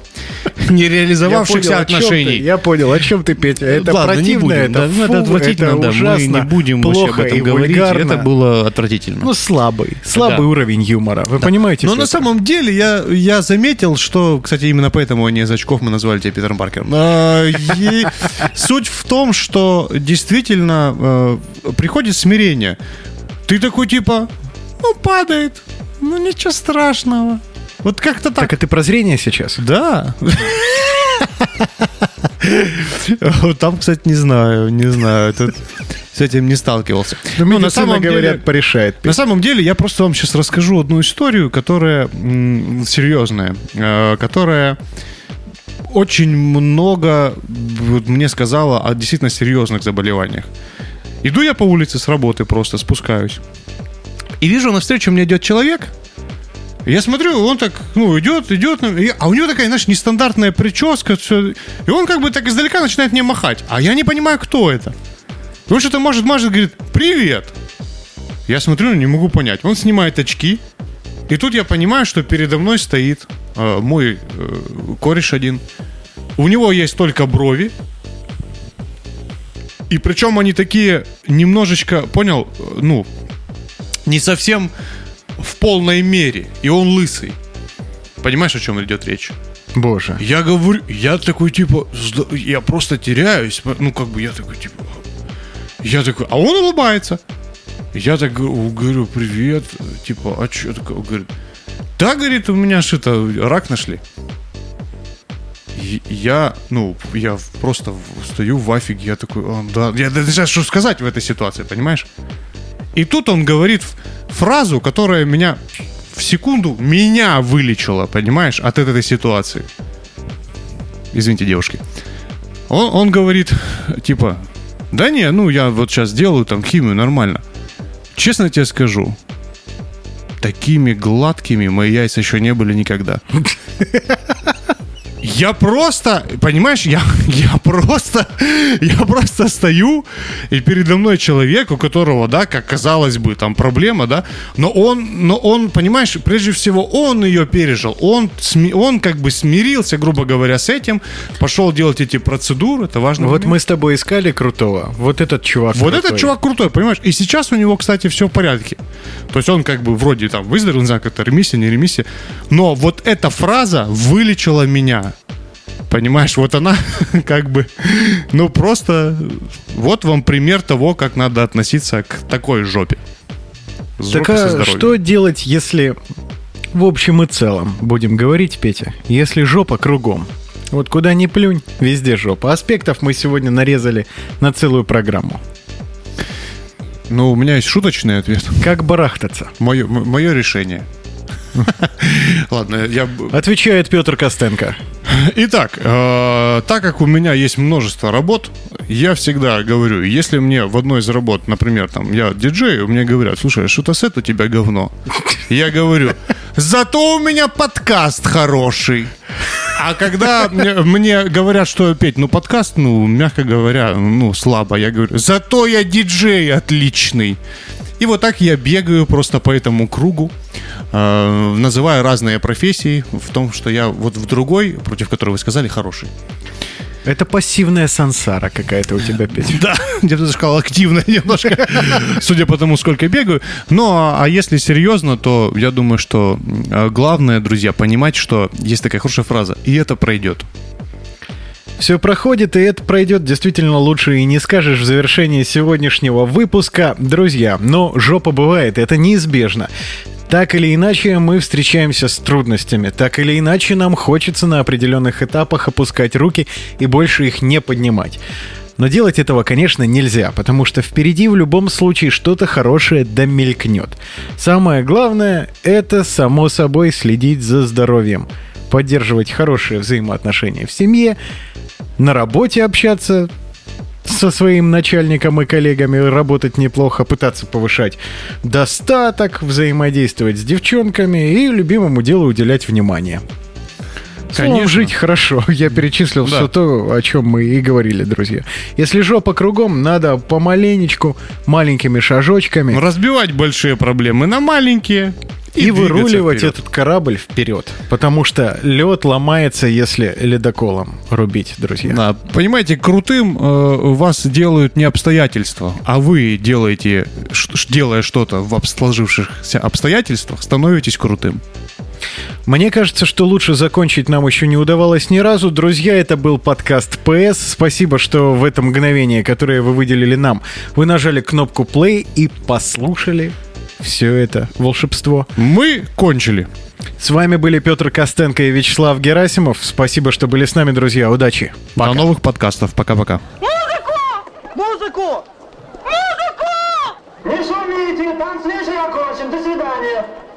Нереализовавшихся отношений. Я понял, о чем ты, Петя. Это противно, это отвратительно, это ужасно. Мы не будем вообще об этом говорить. Это было отвратительно. Ну, слабый уровень юмора. Вы понимаете? Но на самом деле я заметил, что... Кстати, именно поэтому они из очков мы назвали тебя Питером Паркером. Суть в том, что действительно приходит смирение. Ты такой типа, ну падает, ну ничего страшного. Вот как-то так. Так, а ты про зрение сейчас? Да. Там, кстати, не знаю. С этим не сталкивался. Ну, на самом деле, говорят, порешает. На самом деле, я просто вам сейчас расскажу одну историю, которая серьезная, которая очень много мне сказала о действительно серьезных заболеваниях. Иду я по улице с работы просто, спускаюсь. И вижу, навстречу мне идет человек. Я смотрю, он так, ну, идет. А у него такая, знаешь, нестандартная прическа. Все, и он как бы так издалека начинает мне махать. А я не понимаю, кто это. Он что-то мажет, говорит, привет. Я смотрю, не могу понять. Он снимает очки. И тут я понимаю, что передо мной стоит мой кореш один. У него есть только брови. И причем они такие немножечко, понял, ну, не совсем в полной мере. И он лысый. Понимаешь, о чем идет речь? Боже. Я говорю, я такой типа, я просто теряюсь. Ну, как бы я такой, а он улыбается. Я так говорю, привет, типа, а что такое? Он говорит, да, говорит, у меня что-то, рак нашли. Я просто стою в афиге. Я такой, да, я даже не знаю, что сказать в этой ситуации, понимаешь? И тут он говорит фразу, которая меня в секунду вылечила, понимаешь, от этой ситуации. Извините, девушки. Он говорит, типа, да не, ну я вот сейчас делаю там химию, нормально. Честно тебе скажу, такими гладкими мои яйца еще не были никогда. Я просто, понимаешь, я просто стою, и передо мной человек, у которого, да, как казалось бы, там проблема, да, но он, понимаешь, прежде всего он ее пережил, он как бы смирился, грубо говоря, с этим, пошел делать эти процедуры, это важно. Вот момент. Мы с тобой искали крутого, вот этот чувак вот крутой. Вот этот чувак крутой, понимаешь, и сейчас у него, кстати, все в порядке, то есть он как бы вроде там выздоровел, не знаю, как это, ремиссия, не ремиссия, но вот эта фраза вылечила меня. Понимаешь, вот она как бы, ну просто вот вам пример того, как надо относиться к такой жопе. Так а что делать, если в общем и целом, будем говорить, Петя, если жопа кругом? Вот куда ни плюнь, везде жопа. Аспектов мы сегодня нарезали на целую программу. Ну, у меня есть шуточный ответ. Как барахтаться? Мое решение. Ладно, отвечает Петр Костенко. Итак, так как у меня есть множество работ, я всегда говорю, если мне в одной из работ, например, там, я диджей, мне говорят, слушай, что-то сет у тебя говно. Я говорю, зато у меня подкаст хороший. А когда мне говорят, что, Петь, ну подкаст, ну, мягко говоря, ну, слабо, я говорю, зато я диджей отличный. И вот так я бегаю просто по этому кругу, называю разные профессии в том, что я вот в другой, против которой вы сказали, хороший. Это пассивная сансара какая-то у тебя, Петя. Да, я бы сказал, активная немножко, судя по тому, сколько бегаю. Но, а если серьезно, то я думаю, что главное, друзья, понимать, что есть такая хорошая фраза, и это пройдет. Все проходит, и это пройдет действительно лучше и не скажешь в завершении сегодняшнего выпуска. Друзья, но жопа бывает, это неизбежно. Так или иначе, мы встречаемся с трудностями. Так или иначе, нам хочется на определенных этапах опускать руки и больше их не поднимать. Но делать этого, конечно, нельзя, потому что впереди в любом случае что-то хорошее домелькнет. Самое главное – это, само собой, следить за здоровьем, поддерживать хорошие взаимоотношения в семье, на работе общаться со своим начальником и коллегами, работать неплохо, пытаться повышать достаток, взаимодействовать с девчонками и любимому делу уделять внимание. Конечно. Жить хорошо. Я перечислил все то, о чем мы и говорили, друзья. Если жопа кругом, надо помаленечку, маленькими шажочками разбивать большие проблемы на маленькие и выруливать этот корабль вперед. Потому что лед ломается, если ледоколом рубить, друзья. Да. Понимаете, крутым вас делают не обстоятельства, а вы делаете, делая что-то в сложившихся обстоятельствах, становитесь крутым. Мне кажется, что лучше закончить нам еще не удавалось ни разу. Друзья, это был подкаст «ПС». Спасибо, что в это мгновение, которое вы выделили нам, вы нажали кнопку «плей» и послушали все это волшебство. Мы кончили. С вами были Петр Костенко и Вячеслав Герасимов. Спасибо, что были с нами, друзья. Удачи. Пока. До новых подкастов. Пока-пока. Музыку! Музыку! Музыку! Не шумите, танцвиши окончен. До свидания.